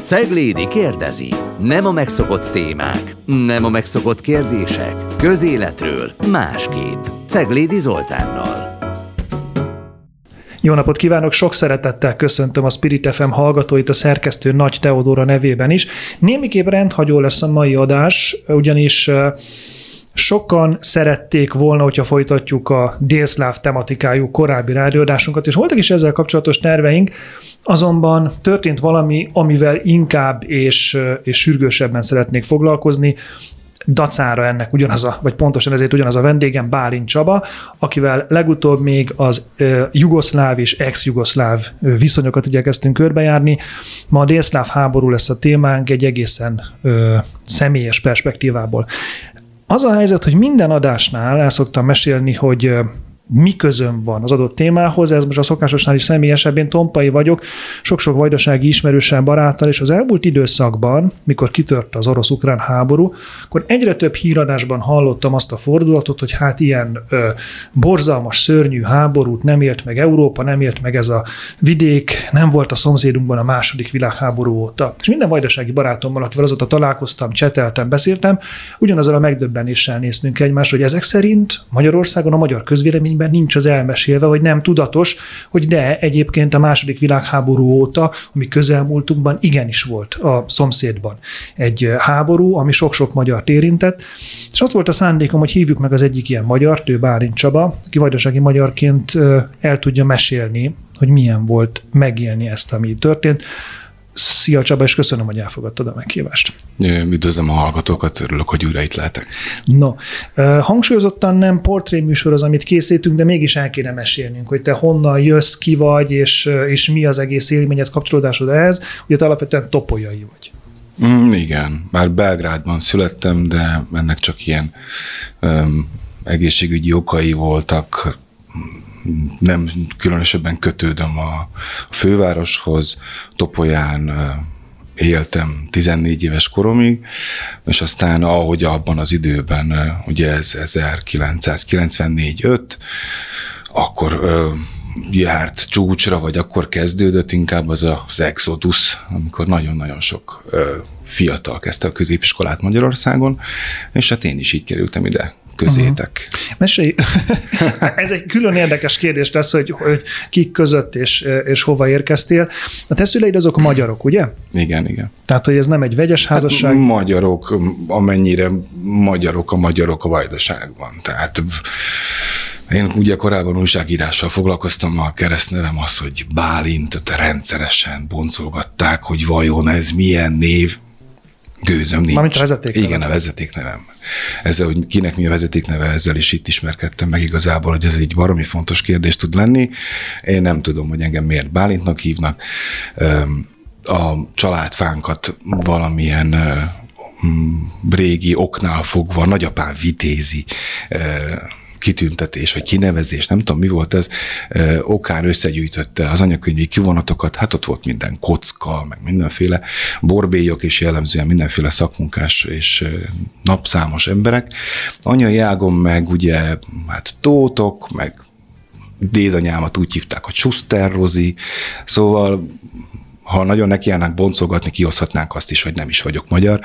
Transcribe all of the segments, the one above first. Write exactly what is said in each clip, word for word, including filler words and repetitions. Ceglédi kérdezi. Nem a megszokott témák, nem a megszokott kérdések. Közéletről másképp. Ceglédi Zoltánnal. Jó napot kívánok, sok szeretettel köszöntöm a Spirit ef em hallgatóit a szerkesztő Nagy Teodóra nevében is. Némiképp rendhagyó lesz a mai adás, ugyanis sokan szerették volna, hogyha folytatjuk a dél-szláv tematikájú korábbi rádióadásunkat, és voltak is ezzel kapcsolatos terveink, azonban történt valami, amivel inkább és, és sürgősebben szeretnék foglalkozni, dacára ennek ugyanaz a, vagy pontosan ezért ugyanaz a vendégem, Bálint Csaba, akivel legutóbb még az jugoszláv és ex-jugoszláv viszonyokat igyekeztünk körbejárni. Ma a dél-szláv háború lesz a témánk egy egészen ö, személyes perspektívából. Az a helyzet, hogy minden adásnál el szoktam mesélni, hogy mi közöm van az adott témához, ez most a szokásosnál is személyesebb, én tompai vagyok, sok-sok vajdasági ismerőssel, baráttal, és az elmúlt időszakban, mikor kitört az orosz-ukrán háború, akkor egyre több híradásban hallottam azt a fordulatot, hogy hát ilyen ö, borzalmas, szörnyű háborút nem élt meg Európa, nem élt meg ez a vidék, nem volt a szomszédunkban a második világháború óta. És minden vajdasági barátommal, akivel azóta találkoztam, cseteltem, beszéltem, ugyanazzal a megdöbbenéssel néztünk egymásra, hogy ezek szerint Magyarországon a magyar közvélemény nincs az elmesélve, vagy nem tudatos, hogy de egyébként a második világháború óta, ami közelmúltunkban igenis volt a szomszédban egy háború, ami sok-sok magyart érintett, és az volt a szándékom, hogy hívjuk meg az egyik ilyen magyart, ő Bálint Csaba, aki vajdasági magyarként el tudja mesélni, hogy milyen volt megélni ezt, ami történt. Szia Csaba, és köszönöm, hogy elfogadtad a meghívást. Üdvözlöm a hallgatókat, örülök, hogy újra itt lehetek. No, hangsúlyozottan nem portréműsor az, amit készítünk, de mégis el kéne mesélnünk, hogy te honnan jössz, ki vagy, és, és mi az egész élményed, kapcsolódásod ehhez. Ugye te alapvetően topolyai vagy. Mm, igen, már Belgrádban születtem, de ennek csak ilyen öm, egészségügyi okai voltak. Nem különösebben kötődöm a fővároshoz. Topolyán éltem tizennégy éves koromig, és aztán ahogy abban az időben, ugye ez ezerkilencszázkilencvennégy öt, akkor járt csúcsra, vagy akkor kezdődött inkább az az exodus, amikor nagyon-nagyon sok fiatal kezdte a középiskolát Magyarországon, és hát én is így kerültem ide közétek. Uh-huh. Mesélj. Ez egy külön érdekes kérdés lesz, hogy, hogy kik között és, és hova érkeztél. A te szüleid azok magyarok, ugye? Igen, igen. Tehát, hogy ez nem egy vegyes házasság? Hát magyarok, amennyire magyarok a magyarok a Vajdaságban. Tehát én ugye korábban újságírással foglalkoztam, a keresztnevem az, hogy Bálint, rendszeresen boncolgatták, hogy vajon ez milyen név. Gőzöm nincs. Mármint a vezetéknevem. Igen, a vezetéknevem. Ezzel, hogy kinek mi a vezetékneve, ezzel is itt ismerkedtem meg igazából, hogy ez egy baromi fontos kérdés tud lenni. Én nem tudom, hogy engem miért Bálintnak hívnak. A családfánkat valamilyen régi oknál fogva nagyapám vitézi kitüntetés, vagy kinevezés, nem tudom, mi volt ez, okán összegyűjtötte az anyakönyvi kivonatokat, hát ott volt minden kocka, meg mindenféle borbélyok, és jellemzően mindenféle szakmunkás és napszámos emberek. Anyai ágon meg ugye, hát tótok, meg dédanyámat úgy hívták, hogy Schuster Rozi, szóval ha nagyon nekiállnánk boncolgatni, kihozhatnánk azt is, hogy nem is vagyok magyar,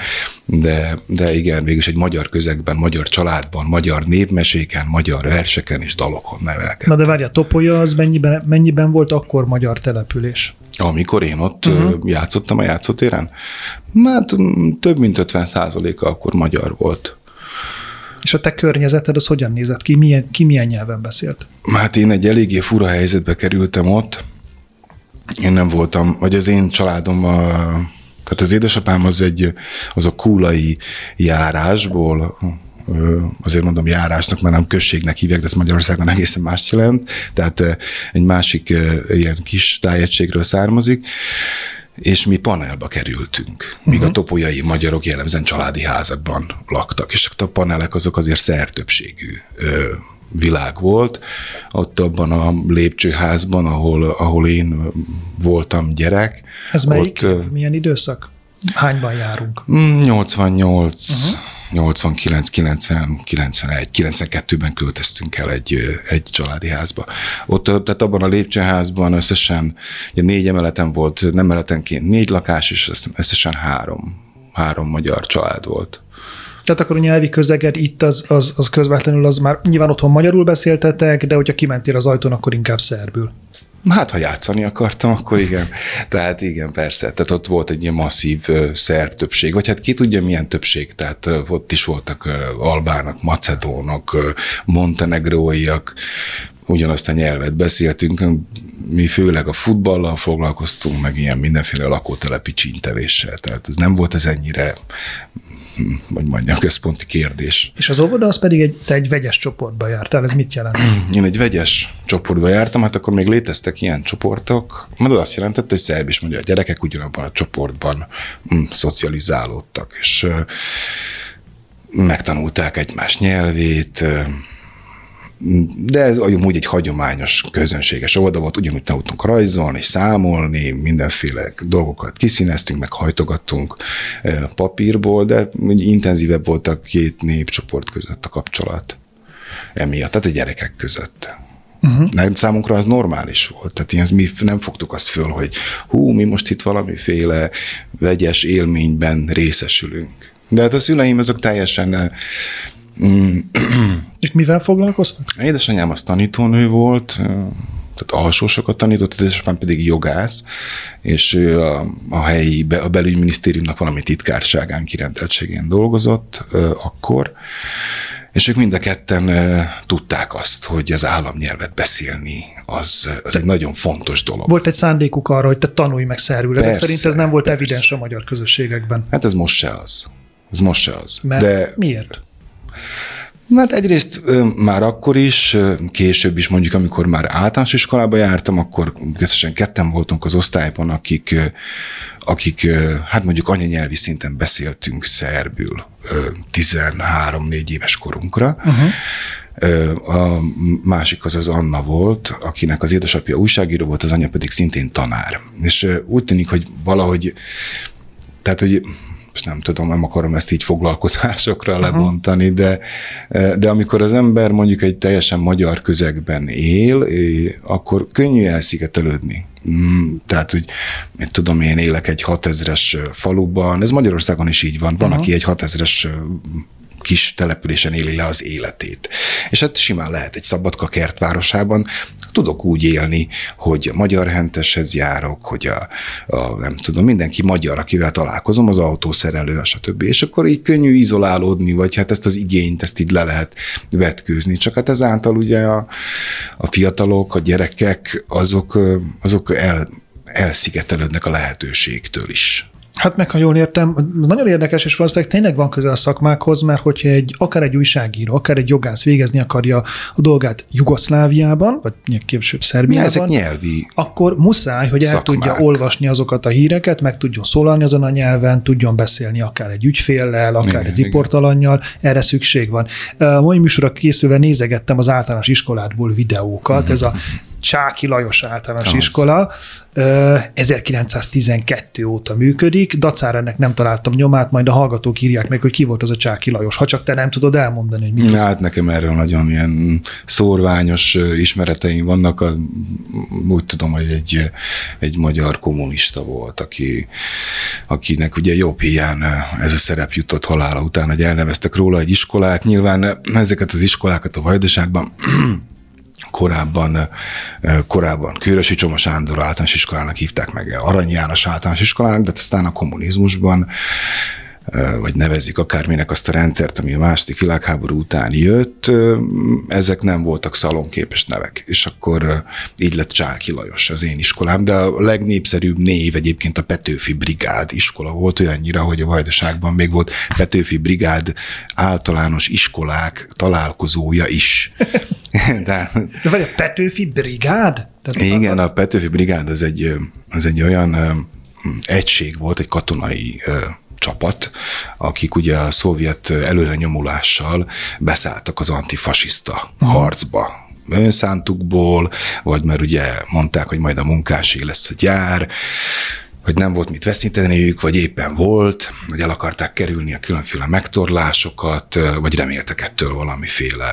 de, de igen, végülis egy magyar közegben, magyar családban, magyar népmeséken, magyar verseken és dalokon nevelkedtem. Na de várja, Topolya az mennyiben, mennyiben volt akkor magyar település? Amikor én ott uh-huh. játszottam a játszótéren? Hát több mint ötven százaléka akkor magyar volt. És a te környezeted az hogyan nézett ki? Milyen, ki milyen nyelven beszélt? Hát én egy eléggé fura helyzetbe kerültem ott. Én nem voltam, vagy az én családom, a, tehát az édesapám az, egy, az a kulai járásból, azért mondom járásnak, mert nem községnek hívják, de ez Magyarországon egészen mást jelent, tehát egy másik ilyen kis tájegységről származik, és mi panelba kerültünk, míg uh-huh. a topolyai magyarok jellemzően családi házakban laktak, és a panelek azok azért szertöbbségű világ volt. Ott abban a lépcsőházban, ahol, ahol én voltam gyerek. Ez melyik? Ott, milyen időszak? Hányban járunk? nyolcvannyolc. Uh-huh. nyolcvankilenc, kilencven, kilencvenegy, kilencvenkettőben költöztünk el egy, egy családi házba. Ott, tehát abban a lépcsőházban összesen négy emeleten volt, nem emeletenként négy lakás, és összesen három, három magyar család volt. Tehát akkor a nyelvi közeged itt az, az, az közvetlenül, az már nyilván otthon magyarul beszéltetek, de hogyha kimentél az ajtón, akkor inkább szerbül. Hát, ha játszani akartam, akkor igen. Tehát igen, persze. Tehát ott volt egy ilyen masszív szerb többség, vagy hát ki tudja milyen többség, tehát ott is voltak albánok, macedónok, montenegróiak, ugyanazt a nyelvet beszéltünk, mi főleg a futballal foglalkoztunk, meg ilyen mindenféle lakótelepi csíntevéssel. Tehát ez nem volt ez ennyire... vagy mondjam, központi kérdés. És az óvoda, az pedig egy, te egy vegyes csoportba jártál, ez mit jelent? Én egy vegyes csoportba jártam, hát akkor még léteztek ilyen csoportok, mert azt jelentette, hogy szerb és magyar gyerekek ugyanabban a csoportban mm, szocializálódtak, és ö, megtanulták egymás nyelvét, ö, de ez amúgy egy hagyományos, közönséges óvoda volt, ugyanúgy tanultunk rajzolni, számolni, mindenféle dolgokat kiszíneztünk, meg hajtogattunk papírból, de intenzívebb volt a két népcsoport között a kapcsolat emiatt, tehát a gyerekek között. Uh-huh. Számunkra az normális volt, tehát ilyen, mi nem fogtuk azt föl, hogy hú, mi most itt valamiféle vegyes élményben részesülünk. De hát a szüleim azok teljesen... Mm. És mivel foglalkoztak? Édesanyám az tanítónő volt, tehát alsósokat tanított, édesapám pedig jogász, és a, a helyi, a belügyminisztériumnak valami titkárságán, kirendeltségén dolgozott akkor, és ők mind a ketten tudták azt, hogy az államnyelvet beszélni, az, az egy nagyon fontos dolog. Volt egy szándékuk arra, hogy te tanulj meg szerbül. Ezek szerint ez nem volt persze. Evidens a magyar közösségekben. Hát ez most se az. Ez most se az. Mert De miért? Hát egyrészt már akkor is, később is mondjuk, amikor már általános iskolába jártam, akkor összesen ketten voltunk az osztályban, akik, akik hát mondjuk anyanyelvi szinten beszéltünk szerbül tizenhárom-négy éves korunkra. Uh-huh. A másik az az Anna volt, akinek az édesapja újságíró volt, az anyja pedig szintén tanár. És úgy tűnik, hogy valahogy, tehát hogy... most nem tudom, nem akarom ezt így foglalkozásokra uh-huh. lebontani, de, de amikor az ember mondjuk egy teljesen magyar közegben él, akkor könnyű elszigetelődni. Mm, tehát, hogy tudom, én élek egy hatezres faluban, ez Magyarországon is így van, van, uh-huh. aki egy hatezres kis településen éli le az életét. És hát simán lehet egy Szabadka kertvárosában, tudok úgy élni, hogy a magyar henteshez járok, hogy a, a nem tudom, mindenki magyar, akivel találkozom, az autószerelő, stb. És akkor így könnyű izolálódni, vagy hát ezt az igényt, ezt így le lehet vetkőzni. Csak hát ezáltal ugye a, a fiatalok, a gyerekek, azok, azok el, elszigetelődnek a lehetőségtől is. Hát meg, ha jól értem, nagyon érdekes, és valószínűleg tényleg van közel a szakmákhoz, mert hogyha egy, akár egy újságíró, akár egy jogász végezni akarja a dolgát Jugoszláviában, vagy később Szerbiában, ezek nyelvi akkor muszáj, hogy el szakmák. Tudja olvasni azokat a híreket, meg tudjon szólalni azon a nyelven, tudjon beszélni akár egy ügyféllel, akár igen, egy riportalannyal, erre szükség van. Mai műsorra készülve nézegettem az általános iskoládból videókat, igen. Ez a Csáki Lajos általános Tansz. Iskola ezerkilencszáztizenkettő óta működik, dacára ennek nem találtam nyomát, majd a hallgatók írják meg, hogy ki volt az a Csáki Lajos, ha csak te nem tudod elmondani, hogy mi az. Hát nekem erről nagyon ilyen szórványos ismereteim vannak, a, úgy tudom, hogy egy, egy magyar kommunista volt, aki, akinek ugye jobb hián ez a szerep jutott halála után, hogy elneveztek róla egy iskolát, nyilván ezeket az iskolákat a Vajdaságban Korábban, korábban Kőrösi Csoma Sándor általános iskolának hívták meg, Arany János általános iskolának, de aztán a kommunizmusban, vagy nevezik akárminek azt a rendszert, ami a második világháború után jött, ezek nem voltak szalonképes nevek. És akkor így lett Csáki Lajos az én iskolám, de a legnépszerűbb név egyébként a Petőfi Brigád iskola volt, olyannyira, hogy a Vajdaságban még volt Petőfi Brigád általános iskolák találkozója is. De, de vagy a Petőfi Brigád? Tehát igen, a Petőfi Brigád az egy, az egy olyan egység volt, egy katonai csapat, akik ugye a szovjet előrenyomulással beszálltak az antifasiszta uh-huh. harcba. Önszántukból, vagy mert ugye mondták, hogy majd a munkási lesz a gyár, hogy nem volt mit veszíteniük, vagy éppen volt, vagy el akarták kerülni a különféle megtorlásokat, vagy reméltek ettől valamiféle,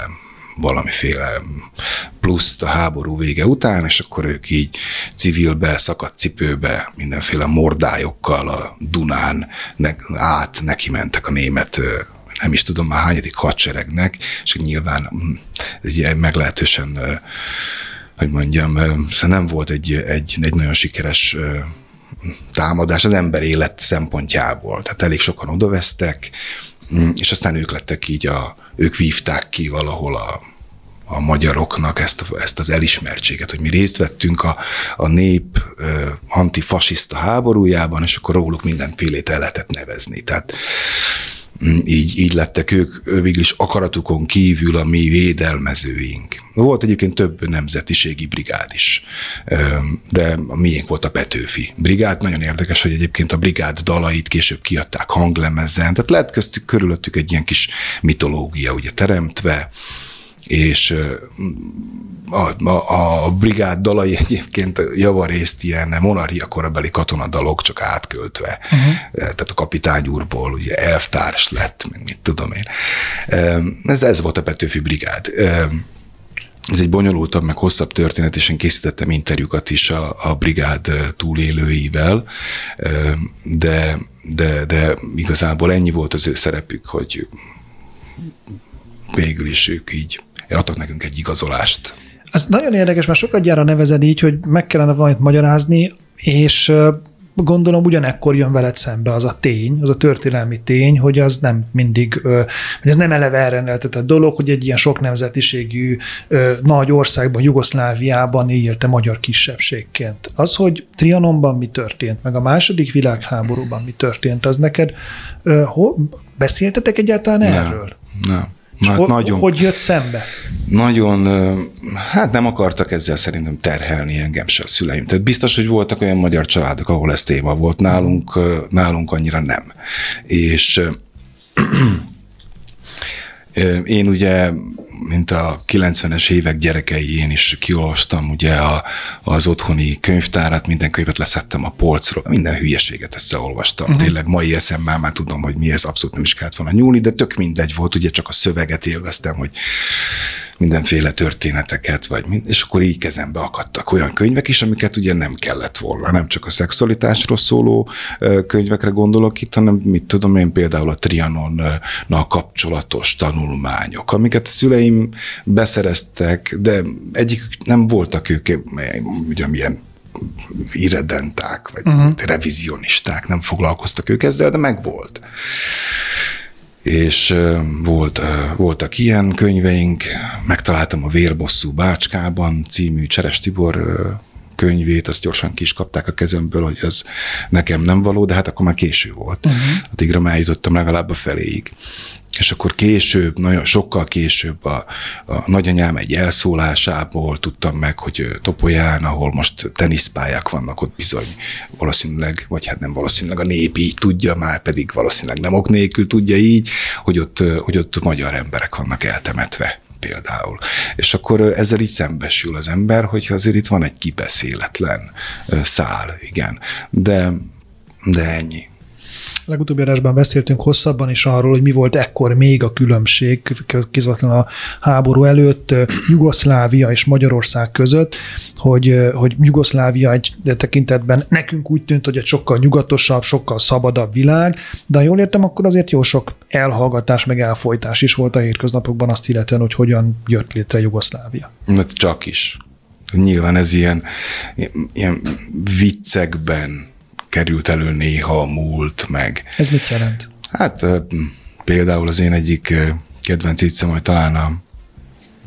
valamiféle pluszt a háború vége után, és akkor ők így civilbe, szakadt cipőbe, mindenféle mordályokkal a Dunán ne, át neki mentek a német, nem is tudom már hányadik hadseregnek, és nyilván egy meglehetősen, hogy mondjam, nem volt egy, egy, egy nagyon sikeres támadás az ember élet szempontjából. Tehát elég sokan odavesztek, és aztán ők lettek így, a, ők vívták ki valahol a, a magyaroknak ezt, ezt az elismertséget, hogy mi részt vettünk a, a nép antifasiszta háborújában, és akkor róluk mindenfélét el lehetett nevezni. Tehát így, így lettek ők végül is akaratukon kívül a mi védelmezőink. Volt egyébként több nemzetiségi brigád is, de a miénk volt a Petőfi Brigád. Nagyon érdekes, hogy egyébként a brigád dalait később kiadták hanglemezen, tehát lett köztük, körülöttük egy ilyen kis mitológia ugye teremtve, és a, a, a brigád dalai egyébként javarészt ilyen monarchia korabeli katonadalok csak átköltve. Uh-huh. Tehát a kapitány úrból ugye elvtárs lett, mit tudom én. Ez, ez volt a Petőfi Brigád. Ez egy bonyolultabb, meg hosszabb történet, és én készítettem interjúkat is a, a brigád túlélőivel, de, de, de igazából ennyi volt az ő szerepük, hogy végül is ők így adtak nekünk egy igazolást. Ez nagyon érdekes, mert sokat gyára nevezed így, hogy meg kellene valamit magyarázni, és gondolom ugyanekkor jön veled szembe az a tény, az a történelmi tény, hogy az nem mindig, hogy ez nem eleve elrendeltetett dolog, hogy egy ilyen sok nemzetiségű nagy országban, Jugoszláviában élte magyar kisebbségként. Az, hogy Trianonban mi történt, meg a második világháborúban mi történt, az neked, hol, beszéltetek egyáltalán erről? Nem, nem. Ho- nagyon, hogy jött szembe? Nagyon, hát nem akartak ezzel szerintem terhelni engem se a szüleim. Tehát biztos, hogy voltak olyan magyar családok, ahol ez téma volt, nálunk, nálunk annyira nem. És én ugye, mint a kilencvenes évek gyerekei, én is kiolvastam ugye a, az otthoni könyvtárat, minden könyvet leszettem a polcról, minden hülyeséget összeolvastam. Uh-huh. Tényleg mai eszemmel már tudom, hogy mi ez, abszolút nem is kellett volna nyúlni, de tök mindegy volt, ugye csak a szöveget élveztem, hogy mindenféle történeteket, vagy mind, és akkor így kezembe akadtak olyan könyvek is, amiket ugye nem kellett volna. Nem csak a szexualitásról szóló könyvekre gondolok itt, hanem mit tudom én, például a Trianonnal kapcsolatos tanulmányok, amiket a szüleim beszereztek, de egyik nem voltak ők ugye milyen irredenták, vagy uh-huh. revizionisták, nem foglalkoztak ők ezzel, de megvolt. És volt, voltak ilyen könyveink, megtaláltam a Vérbosszú Bácskában című Cseres Tibor könyvét, azt gyorsan ki is kapták a kezemből, hogy az nekem nem való, de hát akkor már késő volt. Uh-huh. Addigra már eljutottam legalább a feléig. És akkor később, nagyon sokkal később a, a nagyanyám egy elszólásából tudtam meg, hogy Topolyán, ahol most teniszpályák vannak, ott bizony valószínűleg, vagy hát nem valószínűleg, a nép így tudja, már pedig valószínűleg nem ok nélkül tudja így, hogy ott, hogy ott magyar emberek vannak eltemetve például. És akkor ezzel így szembesül az ember, hogy azért itt van egy kibeszéletlen szál, igen. De, de ennyi. A legutóbbi adásban beszéltünk hosszabban is arról, hogy mi volt ekkor még a különbség közvetlenül a háború előtt Jugoszlávia és Magyarország között, hogy, hogy Jugoszlávia egy tekintetben nekünk úgy tűnt, hogy egy sokkal nyugatosabb, sokkal szabadabb világ, de ha jól értem, akkor azért jó sok elhallgatás, meg elfojtás is volt a hétköznapokban azt illetően, hogy hogyan jött létre Jugoszlávia. Mert csak is. Nyilván ez ilyen, ilyen viccekben került elő néha a múlt, meg... Ez mit jelent? Hát például az én egyik kedvenc viccem, hogy talán, a,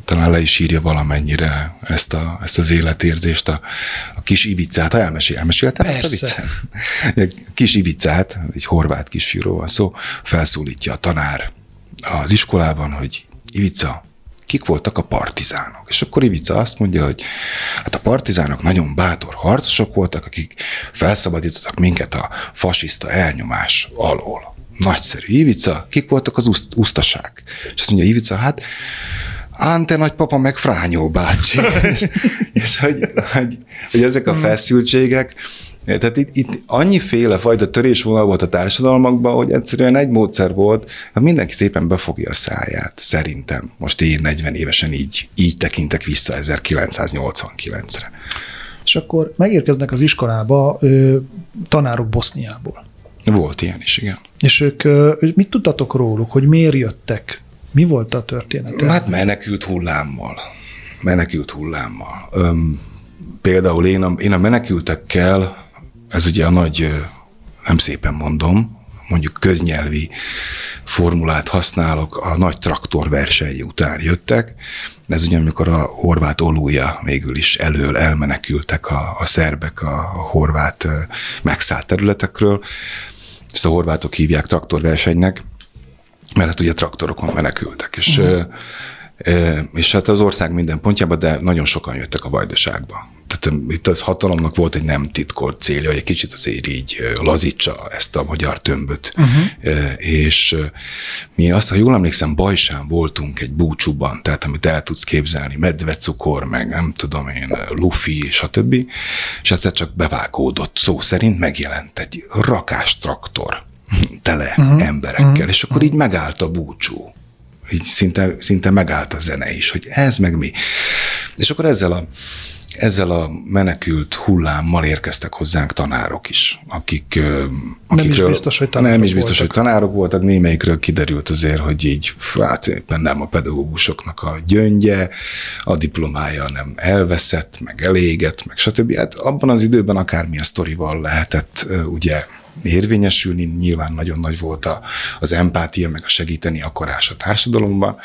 talán le is írja valamennyire ezt, a, ezt az életérzést, a, a kis Ivicát, ha elmesél, elmeséltem ezt a viccet? A kis Ivicát, egy horvát kisfiúról van szó, felszólítja a tanár az iskolában, hogy Ivica, kik voltak a partizánok. És akkor Ivica azt mondja, hogy hát a partizánok nagyon bátor harcosok voltak, akik felszabadítottak minket a fasiszta elnyomás alól. Nagyszerű. Ivica, kik voltak az uszt- usztaság? És azt mondja Ivica, hát Ante nagypapa meg Frányó bácsi. és, és hogy, hogy, hogy ezek a feszültségek, Tehát itt, itt annyiféle fajta törésvonal volt a társadalmakban, hogy egyszerűen egy módszer volt, hogy mindenki szépen befogja a száját, szerintem. Most én negyven évesen így, így tekintek vissza ezerkilencszáznyolcvankilencre. És akkor megérkeznek az iskolába ö, tanárok Boszniából. Volt ilyen is, igen. És ők, ö, mit tudtatok róluk, hogy miért jöttek? Mi volt a története? Hát menekült hullámmal. Menekült hullámmal. Öm, például én a, én a menekültekkel, ez ugye a nagy, nem szépen mondom, mondjuk köznyelvi formulát használok, a nagy traktorverseny után jöttek. Ez ugye, amikor a horvát Oluja végül is elől elmenekültek a, a szerbek a horvát megszállt területekről. Ezt a horvátok hívják traktorversenynek, mert hát ugye traktorokon menekültek. És, uh-huh. és hát az ország minden pontjában, de nagyon sokan jöttek a Vajdaságba. Tehát itt az hatalomnak volt egy nem titkolt célja, hogy egy kicsit azért így lazítsa ezt a magyar tömböt. Uh-huh. És mi azt, ha jól emlékszem, Bajsán voltunk egy búcsúban, tehát amit el tudsz képzelni, medvecukor, meg nem tudom én, lufi, stb. És egyszer csak bevágódott, szó szerint megjelent egy rakás traktor tele uh-huh. emberekkel, uh-huh. és akkor így megállt a búcsú. Így szinte, szinte megállt a zene is, hogy ez meg mi. És akkor ezzel a Ezzel a menekült hullámmal érkeztek hozzánk tanárok is, akik... Nem is biztos, hogy tanárok Nem is biztos, voltak. hogy tanárok voltak, némelyikről kiderült azért, hogy így hát éppen nem a pedagógusoknak a gyöngye, a diplomája nem elveszett, meg elégett, meg stb. Hát abban az időben akármilyen sztorival lehetett ugye érvényesülni, nyilván nagyon nagy volt az empátia, meg a segíteni akarás a társadalomban.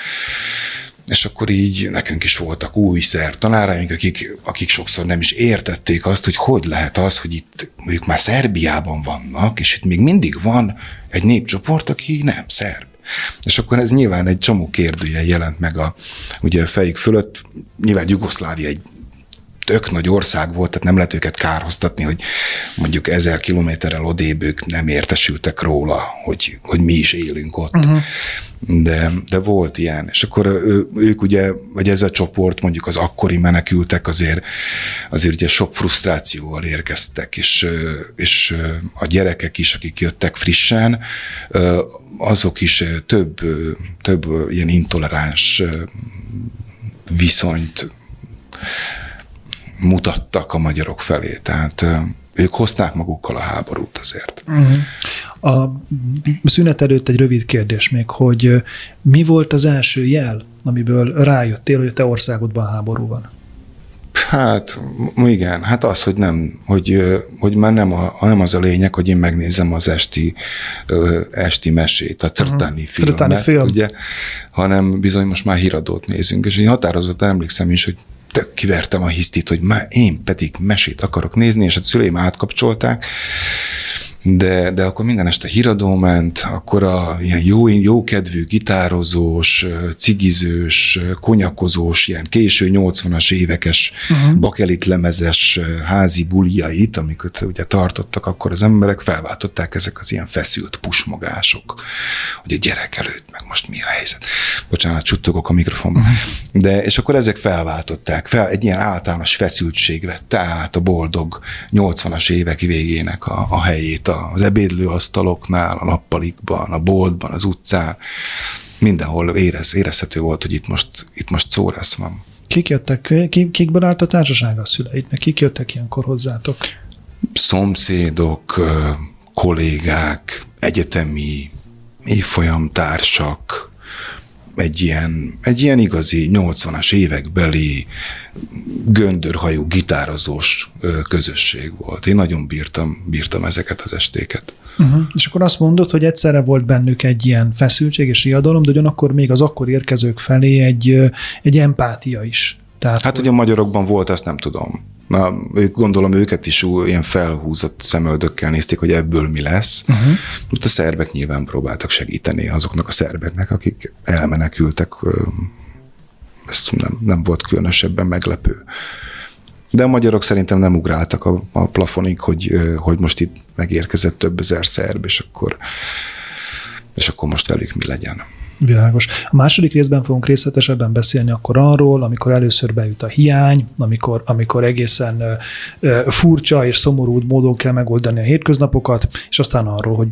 És akkor így nekünk is voltak új szerb tanáraink, akik, akik sokszor nem is értették azt, hogy hogy lehet az, hogy itt mondjuk már Szerbiában vannak, és itt még mindig van egy népcsoport, aki nem szerb. És akkor ez nyilván egy csomó kérdője jelent meg a, ugye a fejük fölött. Nyilván Jugoszlávia egy tök nagy ország volt, tehát nem lehet őket kárhoztatni, hogy mondjuk ezer kilométerrel odébb ők nem értesültek róla, hogy, hogy mi is élünk ott. Uh-huh. De, de volt ilyen. És akkor ő, ők ugye, vagy ez a csoport, mondjuk az akkori menekültek azért, azért ugye sok frusztrációval érkeztek, és, és a gyerekek is, akik jöttek frissen, azok is több, több ilyen intoleráns viszonyt mutattak a magyarok felé. Tehát ők hozták magukkal a háborút azért. Uh-huh. A szünet előtt egy rövid kérdés még, hogy mi volt az első jel, amiből rájöttél, hogy a te országodban háború van? Hát igen, hát az, hogy nem, hogy, hogy már nem, a, nem az a lényeg, hogy én megnézem az esti, esti mesét, a crtáni uh-huh. filmet, film. Ugye, hanem bizony most már híradót nézünk, és én határozottan emlékszem is, hogy tök kivertem a hisztit, hogy már én pedig mesét akarok nézni, és a szüleim átkapcsolták, de, de akkor minden este híradó ment, akkor a ilyen jó, jókedvű, gitározós, cigizős, konyakozós, ilyen késő nyolcvanas évekes, uh-huh. bakelitlemezes házi buliait, amiket ugye tartottak, akkor az emberek felváltották ezek az ilyen feszült pusmogások, hogy a gyerek előtt, meg most mi a helyzet. Bocsánat, csuttogok a mikrofonban. Uh-huh. De, és akkor ezek felváltották, fel, egy ilyen általános feszültség vett át a boldog nyolcvanas évek végének a, a helyét, az ebédlőasztaloknál, a nappalikban, a boltban, az utcán, mindenhol érez, érezhető volt, hogy itt most, itt most szórász van. Kik jöttek, kik, kikből állt a társaság a szüleidnek? Kik jöttek ilyenkor hozzátok? Szomszédok, kollégák, egyetemi évfolyamtársak, egy ilyen, egy ilyen igazi nyolcvanas évekbeli göndörhajú gitározós közösség volt. Én nagyon bírtam, bírtam ezeket az estéket. Uh-huh. És akkor azt mondod, hogy egyszerre volt bennük egy ilyen feszültség és riadalom, de ugyanakkor még az akkor érkezők felé egy, egy empátia is. Tehát, hát, hogy a magyarokban volt, ezt nem tudom. Na, gondolom őket is ilyen felhúzott szemöldökkel nézték, hogy ebből mi lesz. Uh-huh. Most a szerbek nyilván próbáltak segíteni azoknak a szerbeknek, akik elmenekültek. Ez nem, nem volt különösebben meglepő. De a magyarok szerintem nem ugráltak a, a plafonig, hogy, hogy most itt megérkezett több ezer szerb, és akkor, és akkor most velük mi legyen. Világos. A második részben fogunk részletesebben beszélni akkor arról, amikor először bejut a hiány, amikor, amikor egészen furcsa és szomorú módon kell megoldani a hétköznapokat, és aztán arról, hogy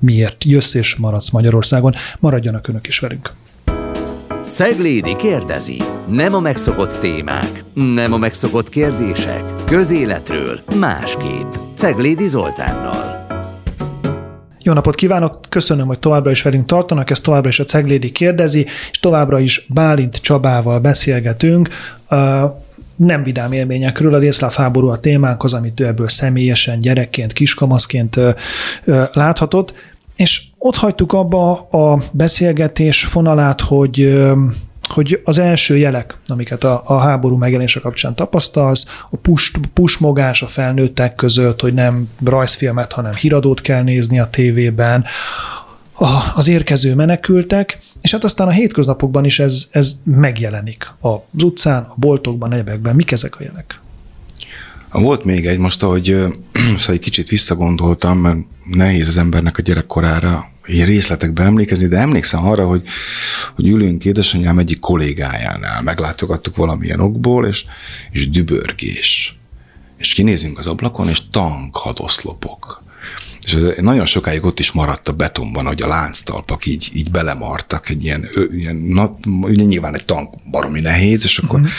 miért jössz és maradsz Magyarországon. Maradjanak önök is velünk. Ceglédi kérdezi. Nem a megszokott témák, nem a megszokott kérdések. Közéletről másképp. Ceglédi Zoltánnal. Jó napot kívánok, köszönöm, hogy továbbra is velünk tartanak, ez továbbra is a Ceglédi kérdezi, és továbbra is Bálint Csabával beszélgetünk. Nem vidám élményekről, a dél-szláv háború a témánkhoz, amit ő ebből személyesen, gyerekként, kiskamaszként láthatott, és ott hagytuk abba a beszélgetés fonalát, hogy, hogy az első jelek, amiket a, a háború megjelenése kapcsán tapasztalsz, a pust, pusmogás a felnőttek között, hogy nem rajzfilmet, hanem híradót kell nézni a tévében, a, az érkező menekültek, és hát aztán a hétköznapokban is ez, ez megjelenik az utcán, a boltokban, egyebekben. Mik ezek a jelek? Volt még egy, most ahogy szóval egy kicsit visszagondoltam, mert nehéz az embernek a gyerekkorára ilyen részletekbe emlékezni, de emlékszem arra, hogy, hogy ülünk édesanyám egyik kollégájánál, meglátogattuk valamilyen okból, és, és dübörgés. És kinézünk az ablakon, és tank hadoszlopok. És ez nagyon sokáig ott is maradt a betonban, hogy a lánctalpak így, így belemartak, egy ilyen, ilyen na, nyilván egy tank baromi nehéz, és akkor uh-huh.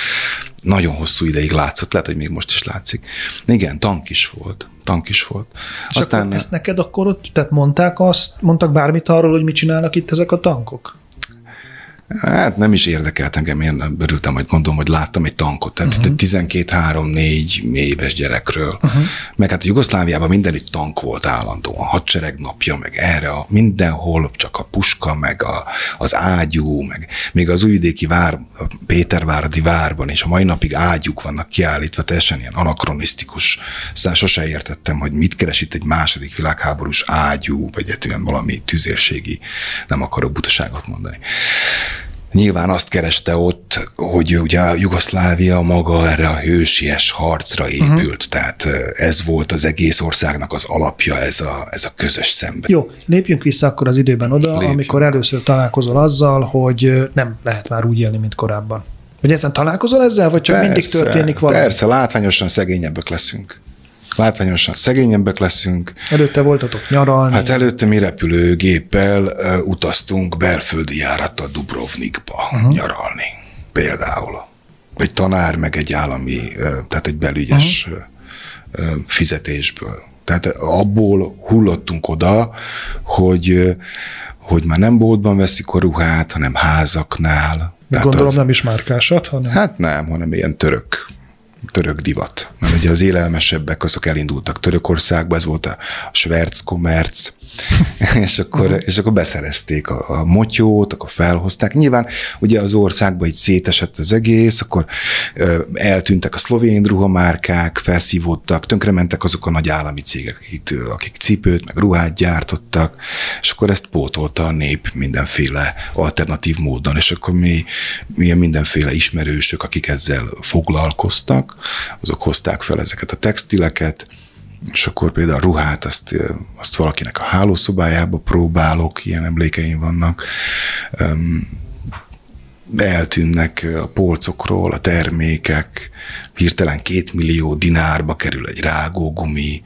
nagyon hosszú ideig látszott, lehet, hogy még most is látszik. Igen, tank is volt, tank is volt. És aztán akkor ezt neked akkor ott, tehát mondták azt, mondtak bármit arról, hogy mit csinálnak itt ezek a tankok? Hát nem is érdekelt engem, én örültem, hogy mondom, hogy láttam egy tankot, tehát uh-huh. tizenkét három négy éves gyerekről. Uh-huh. Meg hát a Jugoszláviában mindenütt tank volt állandóan, hadsereg napja, meg erre a, mindenhol csak a puska, meg a, az ágyú, meg még az újvidéki vár, Péterváradi várban, és a mai napig ágyúk vannak kiállítva, teljesen ilyen anakronisztikus. Szóval sose értettem, hogy mit keresít egy második világháborús ágyú, vagy egyetlen valami tüzérségi, nem akarok butaságot mondani. Nyilván azt kereste ott, hogy ugye a Jugoszlávia maga erre a hősies harcra épült, uh-huh. tehát ez volt az egész országnak az alapja, ez a, ez a közös szemben. Jó, lépjünk vissza akkor az időben oda, lépjünk. Amikor először találkozol azzal, hogy nem lehet már úgy élni, mint korábban. Vagy egyszerűen találkozol ezzel, vagy csak persze, mindig történik valami? Persze, látványosan szegényebbek leszünk. Látványosan szegényebbek leszünk. Előtte voltatok nyaralni. Hát előtte mi repülőgéppel uh, utaztunk belföldi járattal Dubrovnikba uh-huh. nyaralni. Például egy tanár, meg egy állami, uh, tehát egy belügyes uh-huh. uh, fizetésből. Tehát abból hullottunk oda, hogy, uh, hogy már nem boltban veszik a ruhát, hanem házaknál. Gondolom az, nem is márkásat, hanem... Hát nem, hanem ilyen török. török divat. Mert ugye az élelmesebbek azok elindultak Törökországba, ez volt a Schwarzkommerz, és akkor, és akkor beszerezték a, a motyót, akkor felhozták. Nyilván ugye az országban így szétesett az egész, akkor ö, eltűntek a szlovén ruhamárkák, felszívódtak, tönkrementek azok a nagy állami cégek, akik, akik cipőt, meg ruhát gyártottak, és akkor ezt pótolta a nép mindenféle alternatív módon, és akkor mi ilyen mindenféle ismerősök, akik ezzel foglalkoztak, azok hozták fel ezeket a textileket, és akkor például a ruhát, azt, azt valakinek a hálószobájába próbálok, ilyen emlékeim vannak, eltűnnek a polcokról a termékek, hirtelen két millió dinárba kerül egy rágógumi,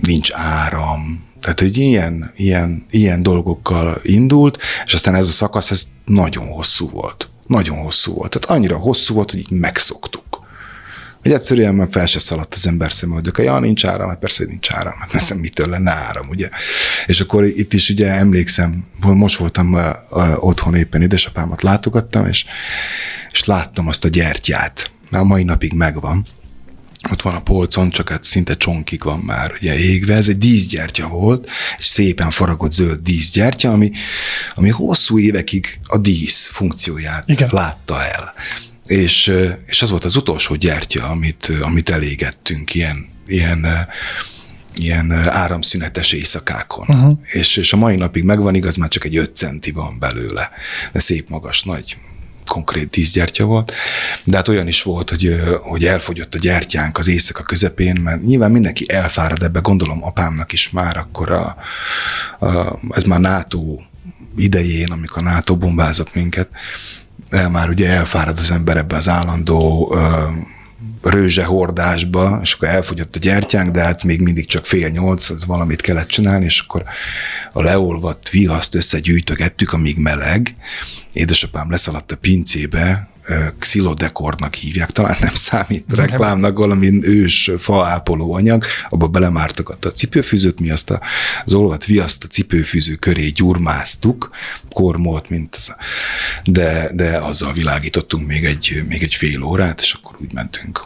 nincs áram, tehát egy ilyen, ilyen, ilyen dolgokkal indult, és aztán ez a szakasz, ez nagyon hosszú volt. Nagyon hosszú volt. Tehát annyira hosszú volt, hogy így megszoktuk. Hogy egyszerűen már fel se szaladt az ember szem, hogy ja, nincs áram, hát persze, hogy nincs áram, hát persze, mitől lenne áram, ugye. És akkor itt is ugye emlékszem, most voltam otthon, éppen édesapámat látogattam, és, és láttam azt a gyertyát. Már a mai napig megvan. Ott van a polcon, csak hát szinte csonkig van már ugye égve. Ez egy díszgyertya volt, és szépen faragott zöld díszgyertya, ami, ami hosszú évekig a dísz funkcióját igen. látta el. És, és az volt az utolsó gyertya, amit, amit elégettünk ilyen, ilyen, ilyen áramszünetes éjszakákon. Uh-huh. És, és a mai napig megvan, igaz, már csak egy öt centi van belőle. De szép, magas, nagy, konkrét díszgyertya volt, de hát olyan is volt, hogy, hogy elfogyott a gyertyánk az éjszaka közepén, mert nyilván mindenki elfárad ebbe, gondolom apámnak is már akkor a, a, ez már NATO idején, amikor a NATO bombázott minket, már ugye elfárad az ember ebbe az állandó rőzsehordásba, és akkor elfogyott a gyertyánk, de hát még mindig csak fél nyolc, az valamit kellett csinálni, és akkor a leolvadt vihaszt összegyűjtögettük, amíg meleg. Édesapám leszaladt a pincébe, xilodekordnak hívják, talán nem számít a reklámnak, valami ős faápoló anyag, abba belemártogatta a cipőfűzőt, mi azt a, az olvat viaszt a cipőfűző köré gyurmáztuk, kormolt, mint az, de, de azzal világítottunk még egy, még egy fél órát, és akkor úgy mentünk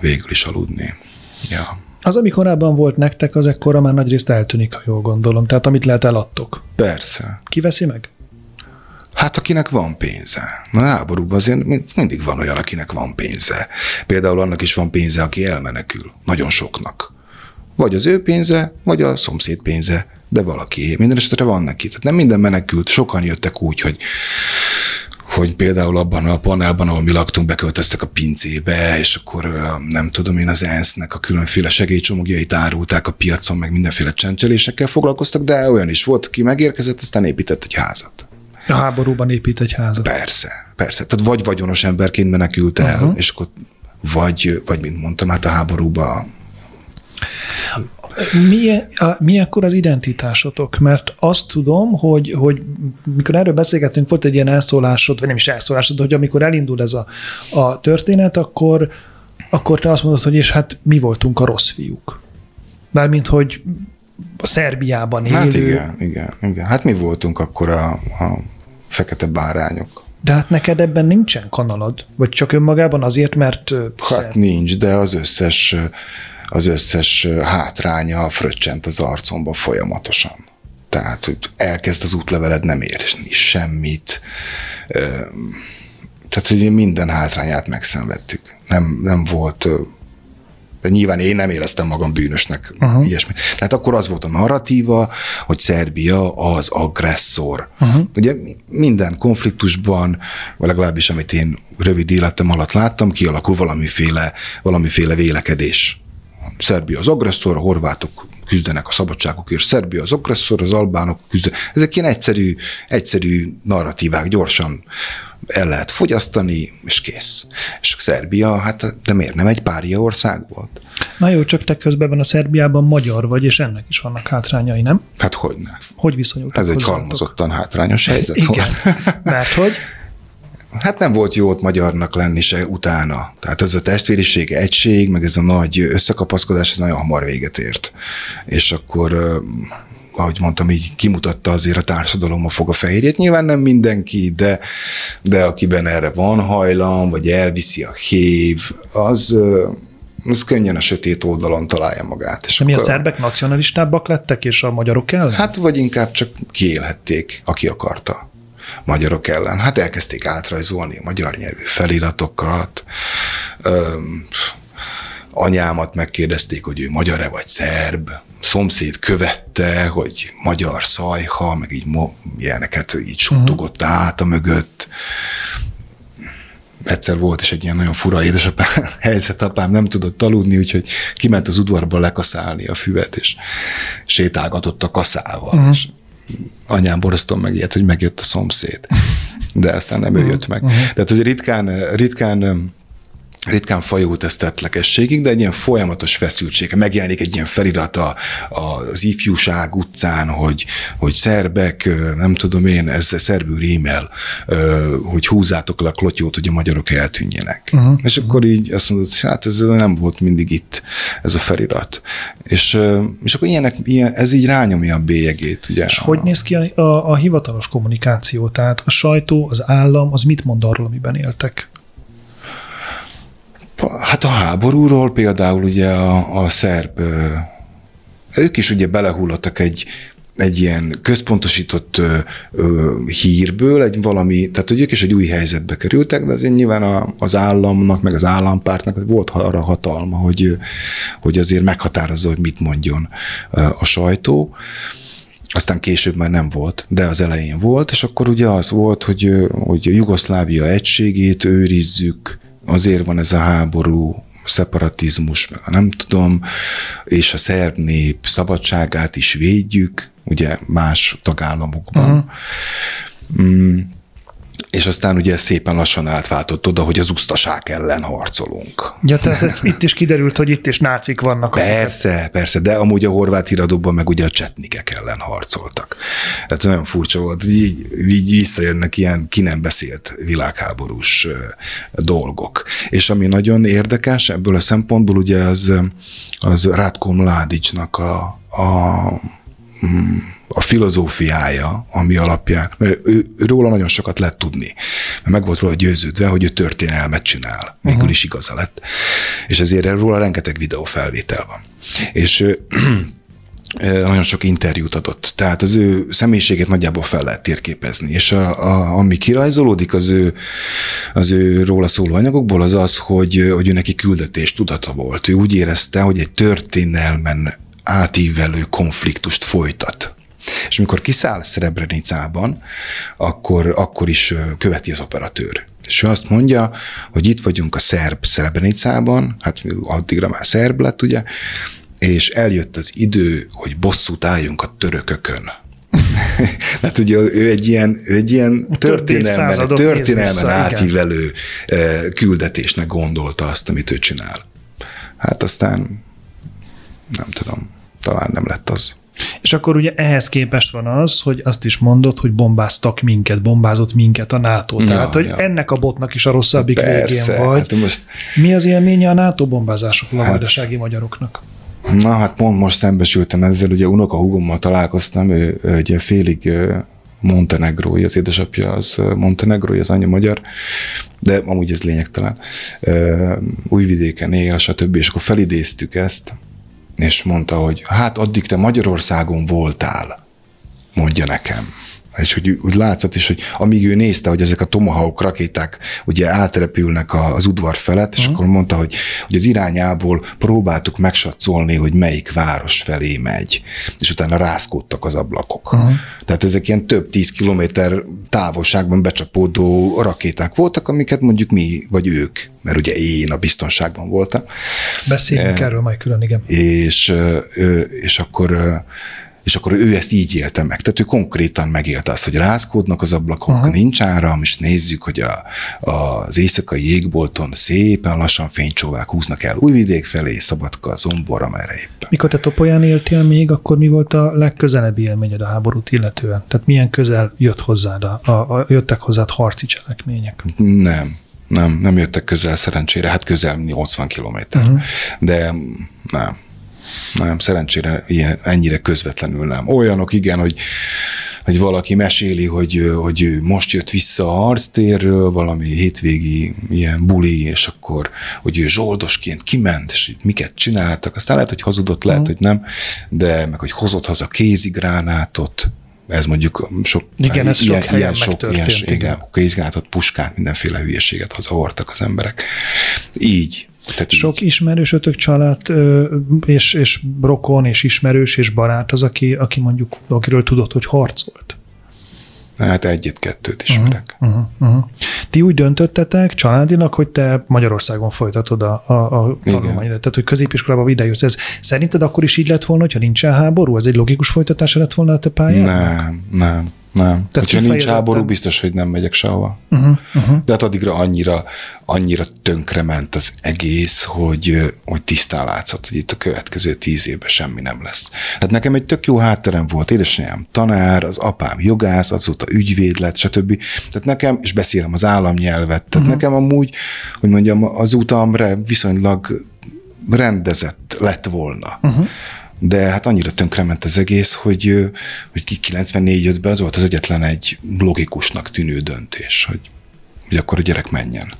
végül is aludni. Ja. Az, ami korábban volt nektek, az ekkora már nagyrészt eltűnik, ha jól gondolom. Tehát amit lehet, eladtok. Persze. Ki veszi meg? Hát akinek van pénze. Na, háborúban azért mindig van olyan, akinek van pénze. Például annak is van pénze, aki elmenekül. Nagyon soknak. Vagy az ő pénze, vagy a szomszéd pénze, de valaki. Minden esetre van neki. Tehát nem minden menekült. Sokan jöttek úgy, hogy, hogy például abban a panelban, ahol mi laktunk, beköltöztek a pincébe, és akkor nem tudom én, az e en es zé-nek a különféle segélycsomagjait árulták a piacon, meg mindenféle csencselésekkel foglalkoztak, de olyan is volt, ki megérkezett, aztán épített egy házat. A háborúban épít egy házat. Persze, persze. Tehát vagy vagyonos emberként menekült el, uh-huh. és akkor vagy, vagy, mint mondtam, hát a háborúban... Milyen, milyen akkor az identitásotok? Mert azt tudom, hogy, hogy mikor erről beszélgettünk, volt egy ilyen elszólásod, vagy nem is elszólásod, hogy amikor elindul ez a, a történet, akkor, akkor te azt mondod, hogy és hát mi voltunk a rossz fiúk. Mármint, hogy a Szerbiában élő... Hát igen, igen, igen. Hát mi voltunk akkor a, a fekete bárányok. De hát neked ebben nincsen kanalad? Vagy csak önmagában azért, mert... Hát szerb... nincs, de az összes, az összes hátránya fröccsent az arcomba folyamatosan. Tehát, hogy elkezd az útleveled nem érni semmit. Tehát, hogy minden hátrányát megszenvedtük. Nem, nem volt... De nyilván én nem éreztem magam bűnösnek, uh-huh. ilyesmi. Tehát akkor az volt a narratíva, hogy Szerbia az agresszor. Uh-huh. Ugye minden konfliktusban, vagy legalábbis amit én rövid életem alatt láttam, kialakul valamiféle, valamiféle vélekedés. Szerbia az agresszor, a horvátok küzdenek a szabadságokért, Szerbia az agresszor, az albánok küzdenek. Ezek ilyen egyszerű, egyszerű narratívák, gyorsan el lehet fogyasztani, és kész. És Szerbia, hát de miért nem egy párja ország volt? Na jó, csak te közben van a Szerbiában magyar vagy, és ennek is vannak hátrányai, nem? Hát hogyne. Hogy viszonyultak Ez hozzátok? Egy halmozottan hátrányos helyzet Igen. volt. Mert hogy? Hát nem volt jó ott magyarnak lenni se utána. Tehát ez a testvériség, egység, meg ez a nagy összekapaszkodás, ez nagyon hamar véget ért. És akkor... ahogy mondtam, így kimutatta azért a társadalom a fog a fehérjét. Nyilván nem mindenki, de, de akiben erre van hajlam, vagy elviszi a hév, az, az könnyen a sötét oldalon találja magát. És mi a szerbek nacionalistábbak lettek, és a magyarok ellen? Hát vagy inkább csak kiélhették, aki akarta. Magyarok ellen. Hát elkezdték átrajzolni a magyar nyelvű feliratokat, öm, anyámat megkérdezték, hogy ő magyar-e vagy szerb, szomszéd követte, hogy magyar szajha, meg így mo- ilyeneket így suttogott uh-huh. át a mögött. Egyszer volt is egy ilyen nagyon fura édesapám helyzet, apám nem tudott aludni, úgyhogy kiment az udvarba lekaszálni a füvet, és sétálgatott a kaszával, uh-huh. és anyám borzasztó megijedt, hogy megjött a szomszéd. De aztán nem uh-huh. ő jött meg. Uh-huh. Tehát azért ritkán, ritkán ritkán fajult ez tetlekességig, de egy ilyen folyamatos feszültség. Megjelenik egy ilyen felirat a, a, az ifjúság utcán, hogy, hogy szerbek, nem tudom én, ez szerbül rímel, hogy húzzátok le a klotyót, hogy a magyarok eltűnjenek. Uh-huh. És akkor így azt mondod, hát ez nem volt mindig itt ez a felirat. És, és akkor ilyenek, ilyen, ez így rányomja a bélyegét. Ugye? És a, hogy néz ki a, a, a hivatalos kommunikáció? Tehát a sajtó, az állam, az mit mond arról, amiben éltek? Hát a háborúról például ugye a, a szerb, ők is ugye belehullottak egy, egy ilyen központosított hírből, egy valami, tehát hogy ők is egy új helyzetbe kerültek, de azért nyilván az államnak, meg az állampártnak volt arra hatalma, hogy, hogy azért meghatározza, hogy mit mondjon a sajtó. Aztán később már nem volt, de az elején volt, és akkor ugye az volt, hogy, hogy a Jugoszlávia egységét őrizzük, azért van ez a háború, szeparatizmus, meg nem tudom, és a szerb nép szabadságát is védjük, ugye más tagállamokban. Uh-huh. Mm. És aztán ugye szépen lassan átváltott oda, hogy az usztasák ellen harcolunk. Ja, tehát itt is kiderült, hogy itt is nácik vannak. Persze, amiket. persze, de amúgy a horvát híradóban meg ugye a csetnikek ellen harcoltak. Tehát nagyon furcsa volt, hogy így, így visszajönnek ilyen ki nem beszélt világháborús dolgok. És ami nagyon érdekes ebből a szempontból, ugye az, az Rádko Mladićnak a... a a filozófiája, ami alapján, mert ő, róla nagyon sokat lehet tudni, mert meg volt róla győződve, hogy ő történelmet csinál, végül is igaza lett, és ezért róla rengeteg videófelvétel van. És ő, nagyon sok interjút adott, tehát az ő személyiségét nagyjából fel lehet térképezni, és a, a, ami kirajzolódik az ő, az ő róla szóló anyagokból az az, hogy, hogy ő neki küldetés tudata volt. Ő úgy érezte, hogy egy történelmen átívelő konfliktust folytat. És amikor kiszáll Srebrenicában, akkor, akkor is követi az operatőr. És ő azt mondja, hogy itt vagyunk a szerb Srebrenicában, hát addigra már szerb lett, ugye, és eljött az idő, hogy bosszút álljunk a törökökön. Hát ugye ő egy ilyen, ő egy ilyen történelmen, történelmen átívelő küldetésnek gondolta azt, amit ő csinál. Hát aztán nem tudom, talán nem lett az. És akkor ugye ehhez képest van az, hogy azt is mondod, hogy bombáztak minket, bombázott minket a NATO. Tehát, ja, hogy ja. ennek a botnak is a rosszabbik Persze, végén vagy. Hát most... Mi az élménye a NATO bombázásokról a vajdasági hát... magyaroknak? Na, hát pont most szembesültem ezzel, ugye unokahúgommal találkoztam, ő ugye félig montenegrói, az édesapja az montenegrói, az anyja magyar, de amúgy ez lényegtelen. Újvidéken él, stb. És akkor felidéztük ezt, és mondta, hogy hát addig te Magyarországon voltál, mondja nekem. És hogy úgy látszott is, hogy amíg ő nézte, hogy ezek a Tomahawk rakéták ugye átrepülnek az udvar felett, és uh-huh. akkor mondta, hogy, hogy az irányából próbáltuk megsatszolni, hogy melyik város felé megy, és utána rászkódtak az ablakok. Uh-huh. Tehát ezek ilyen több tíz kilométer távolságban becsapódó rakéták voltak, amiket mondjuk mi, vagy ők, mert ugye én a biztonságban voltam. Beszélünk e- erről majd külön, igen. És, és akkor... és akkor ő ezt így élte meg. Tehát ő konkrétan megélte azt, hogy rászkódnak az ablakok, uh-huh. nincs áram, és nézzük, hogy a, a, az éjszakai jégbolton szépen lassan fénycsóvák húznak el Újvidék felé, Szabadka, Zombor, amerre éppen. Mikor te Topolyán éltél még, akkor mi volt a legközelebbi élményed a háborút illetően? Tehát milyen közel jött hozzád a, a, a, jöttek hozzád harci cselekmények? Nem, nem, nem jöttek közel szerencsére, hát közel nyolcvan kilométer, uh-huh. de nem. Nem, szerencsére ilyen, ennyire közvetlenül nem. Olyanok, igen, hogy, hogy valaki meséli, hogy, hogy most jött vissza a harctérről, valami hétvégi ilyen buli, és akkor, hogy ő zsoldosként kiment, és miket csináltak. Aztán lehet, hogy hazudott, lehet, hogy nem, de meg, hogy hozott haza kézigránátot, ez mondjuk sok, igen, ez ilyen, sok ilyen sok kézigránátot, puskát, mindenféle hülyeséget hazahordtak az emberek. Így. Tehát Sok így. ismerősötök, család és, és rokon, és ismerős, és barát az, aki, aki mondjuk, akiről tudod, hogy harcolt? Hát egyet-kettőt ismerek. Uh-huh, uh-huh. Ti úgy döntöttetek családinak, hogy te Magyarországon folytatod a, a, a tanulmányodat, tehát hogy középiskolában idejössz. Ez szerinted akkor is így lett volna, hogyha nincsen háború? Ez egy logikus folytatása lett volna a te pályának? Nem, nem. Nem. Tehát hogyha nincs háború, biztos, hogy nem megyek sehova. Uh-huh, uh-huh. De hát addigra annyira, annyira tönkrement az egész, hogy, hogy tisztán látszott, hogy itt a következő tíz évben semmi nem lesz. Tehát nekem egy tök jó hátterem volt. Édesanyám tanár, az apám jogász, azóta ügyvéd lett, stb. Tehát nekem, és beszélem az államnyelvet, tehát uh-huh. nekem amúgy, hogy mondjam, az utamra viszonylag rendezett lett volna. Uh-huh. De hát annyira tönkrement az egész, hogy, hogy kilencvennégy ötben az volt az egyetlen egy logikusnak tűnő döntés, hogy, hogy akkor a gyerek menjen.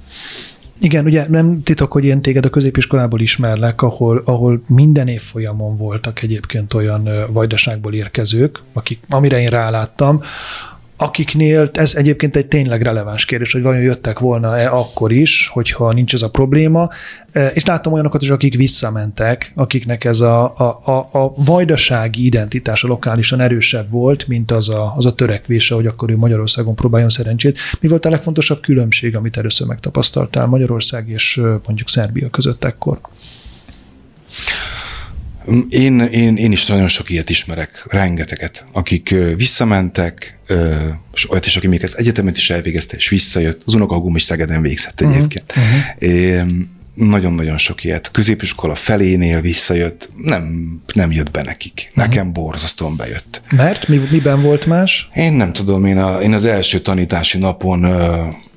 Igen, ugye nem titok, hogy én téged a középiskolából ismerlek, ahol, ahol minden évfolyamon voltak egyébként olyan Vajdaságból érkezők, akik, amire én ráláttam, akiknél, ez egyébként egy tényleg releváns kérdés, hogy vajon jöttek volna-e akkor is, hogyha nincs ez a probléma, és láttam olyanokat is, akik visszamentek, akiknek ez a, a, a, a vajdasági identitása lokálisan erősebb volt, mint az a, az a törekvése, hogy akkor ő Magyarországon próbáljon szerencsét. Mi volt a legfontosabb különbség, amit először megtapasztaltál Magyarország és mondjuk Szerbia között ekkor? Én, én, én is nagyon sok ilyet ismerek, rengeteget, akik visszamentek, és olyat is, aki még ezt egyetemet is elvégezte, és visszajött. Az unokahúgom is Szegeden végzett egyébként. Uh-huh. É, nagyon-nagyon sok ilyet. Középiskola felénél visszajött, nem, nem jött be nekik. Nekem uh-huh. borzasztóan bejött. Mert? Mi, miben volt más? Én nem tudom, én, a, én az első tanítási napon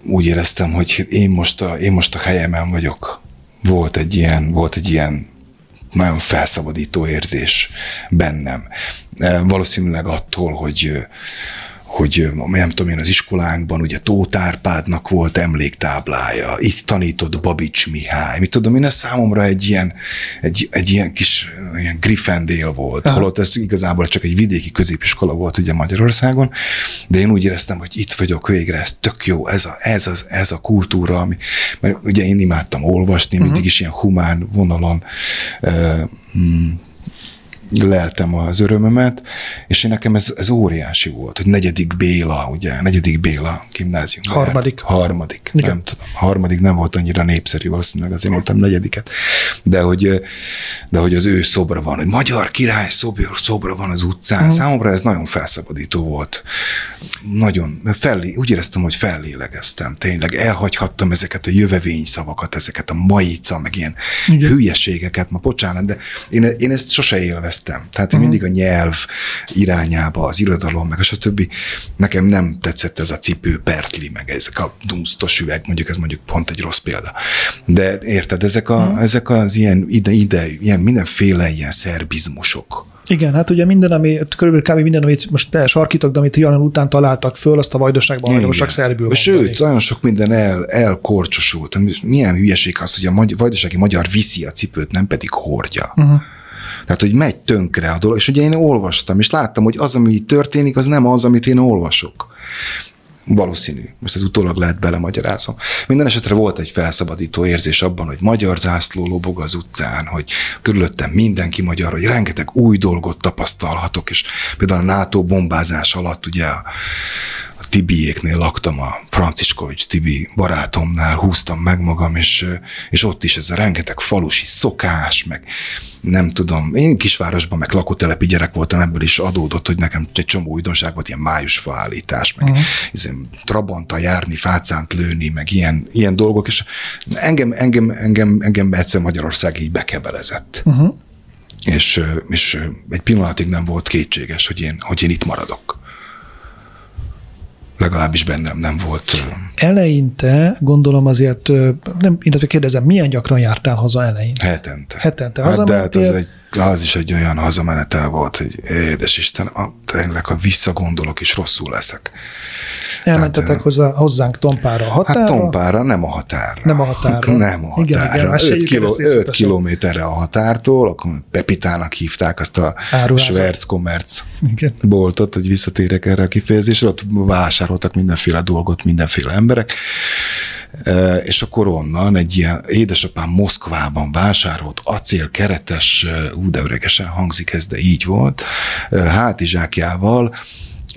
úgy éreztem, hogy én most a, én most a helyemen vagyok. Volt egy ilyen, volt egy ilyen nagyon felszabadító érzés bennem. Valószínűleg attól, hogy, hogy nem tudom én, az iskolánkban ugye Tóth Árpádnak volt emléktáblája, itt tanított Babics Mihály, mit tudom én, ez számomra egy ilyen, egy, egy ilyen kis ilyen Griffendél volt, aha. holott ez igazából csak egy vidéki középiskola volt ugye Magyarországon, de én úgy éreztem, hogy itt vagyok végre, ez tök jó, ez a, ez az, ez a kultúra, ami, mert ugye én imádtam olvasni, uh-huh. mindig is ilyen humán vonalon uh, hmm. leltem az örömömet, és én nekem ez, ez óriási volt, hogy negyedik Béla, ugye, negyedik Béla gimnázium. Harmadik. Lehet, harmadik, igen. Nem tudom, harmadik nem volt annyira népszerű, valószínűleg azért voltam negyediket, de hogy, de hogy az ő szobra van, hogy magyar király szobra, szobra van az utcán, mm. számomra ez nagyon felszabadító volt. Nagyon, fellé, úgy éreztem, hogy fellélegeztem, tényleg elhagyhattam ezeket a jövevény szavakat, ezeket a majica, meg ilyen igen. hülyeségeket, ma bocsánat, de én, én ezt sose élveztem. Tehát én mindig a nyelv irányába, az irodalom, meg a többi. Nekem nem tetszett ez a cipő, pertli, meg ezek a dunsztos üveg, mondjuk ez mondjuk pont egy rossz példa. De érted, ezek, a, mm. ezek az ilyen ide-ide, ilyen mindenféle ilyen szerbizmusok. Igen, hát ugye minden, ami, körülbelül kb. minden, amit most elsarkítok, de amit Trianon után találtak föl, azt a Vajdaságban hajlamosak szerbül. Sőt, nagyon sok minden el, elkorcsosult. Milyen hülyeség az, hogy a magyar, vajdasági magyar viszi a cipőt, nem pedig hordja. Uh-huh. Tehát, hogy megy tönkre a dolog, és ugye én olvastam, és láttam, hogy az, ami történik, az nem az, amit én olvasok. Valószínű. Most ez utólag lehet belemagyarázom. Minden esetre volt egy felszabadító érzés abban, hogy magyar zászló lobog az utcán, hogy körülöttem mindenki magyar, hogy rengeteg új dolgot tapasztalhatok, és például a NATO bombázás alatt ugye a, a Tibiéknél laktam, a Franciskovics Tibi barátomnál, húztam meg magam, és, és ott is ez a rengeteg falusi szokás, meg nem tudom, én kisvárosban meg lakótelepi gyerek voltam, ebből is adódott, hogy nekem egy csomó újdonság volt, ilyen májusfa állítás, meg uh-huh. trabanta járni, fácánt lőni, meg ilyen, ilyen dolgok, és engem, engem, engem, engem egyszer Magyarország így bekebelezett. Uh-huh. És, és egy pillanatig nem volt kétséges, hogy én, hogy én itt maradok. Legalábbis bennem nem volt. Eleinte, gondolom azért, nem, illetve kérdezem, milyen gyakran jártál haza eleinte? Hetente. Hetente hazamentél? Hát, de hát az, egy, az is egy olyan hazamenetel volt, hogy édes Isten, a, tényleg, ha visszagondolok is rosszul leszek. Elmentetek tehát, hozzá, hozzánk Tompára a határa? Hát Tompára, nem a határra. Nem a határra. Nem a határra. öt kilométerre a határtól, akkor Pepitának hívták azt a Schwerz Commerz boltot, hogy visszatérek erre a kifejezésre, ott vásároltam mindenféle dolgot, mindenféle emberek, és akkor onnan egy ilyen édesapám Moszkvában vásárolt acélkeretes, ú, de öregesen hangzik ez, de így volt, hátizsákjával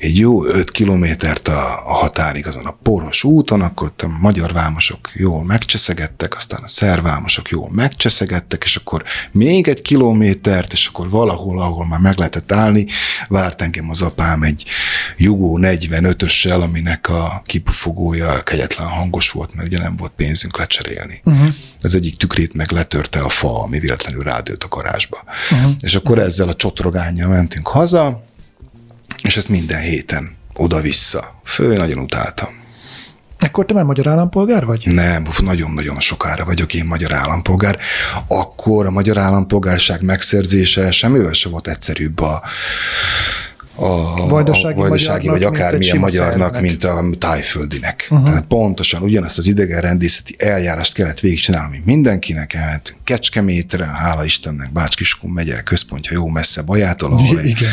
egy jó öt kilométert a, a határig azon a poros úton, akkor ott a magyar vámosok jól megcseszegettek, aztán a szerb vámosok jól megcseszegettek, és akkor még egy kilométert, és akkor valahol, ahol már meg lehetett állni, várt engem az apám egy Jugó negyvenötössel, aminek a kipufogója kegyetlen hangos volt, mert ugye nem volt pénzünk lecserélni. Uh-huh. Az egyik tükrét meg letörte a fa, ami véletlenül rádőlt a garázsba. Uh-huh. És akkor ezzel a csotrogánnyal mentünk haza, és ezt minden héten oda-vissza. Fő, nagyon utáltam. Ekkor te már magyar állampolgár vagy? Nem, nagyon-nagyon sokára vagyok én magyar állampolgár. Akkor a magyar állampolgárság megszerzése semmivel sem volt egyszerűbb a, a vajdasági, a vajdasági vagy akármilyen magyarnak, mint a tájföldinek. Uh-huh. Tehát pontosan ugyanazt az idegenrendészeti eljárást kellett végigcsinálni, mint mindenkinek. Elmentünk Kecskemétre, hála Istennek Bácskiskun megye központja jó messze Bajától, ahol egy...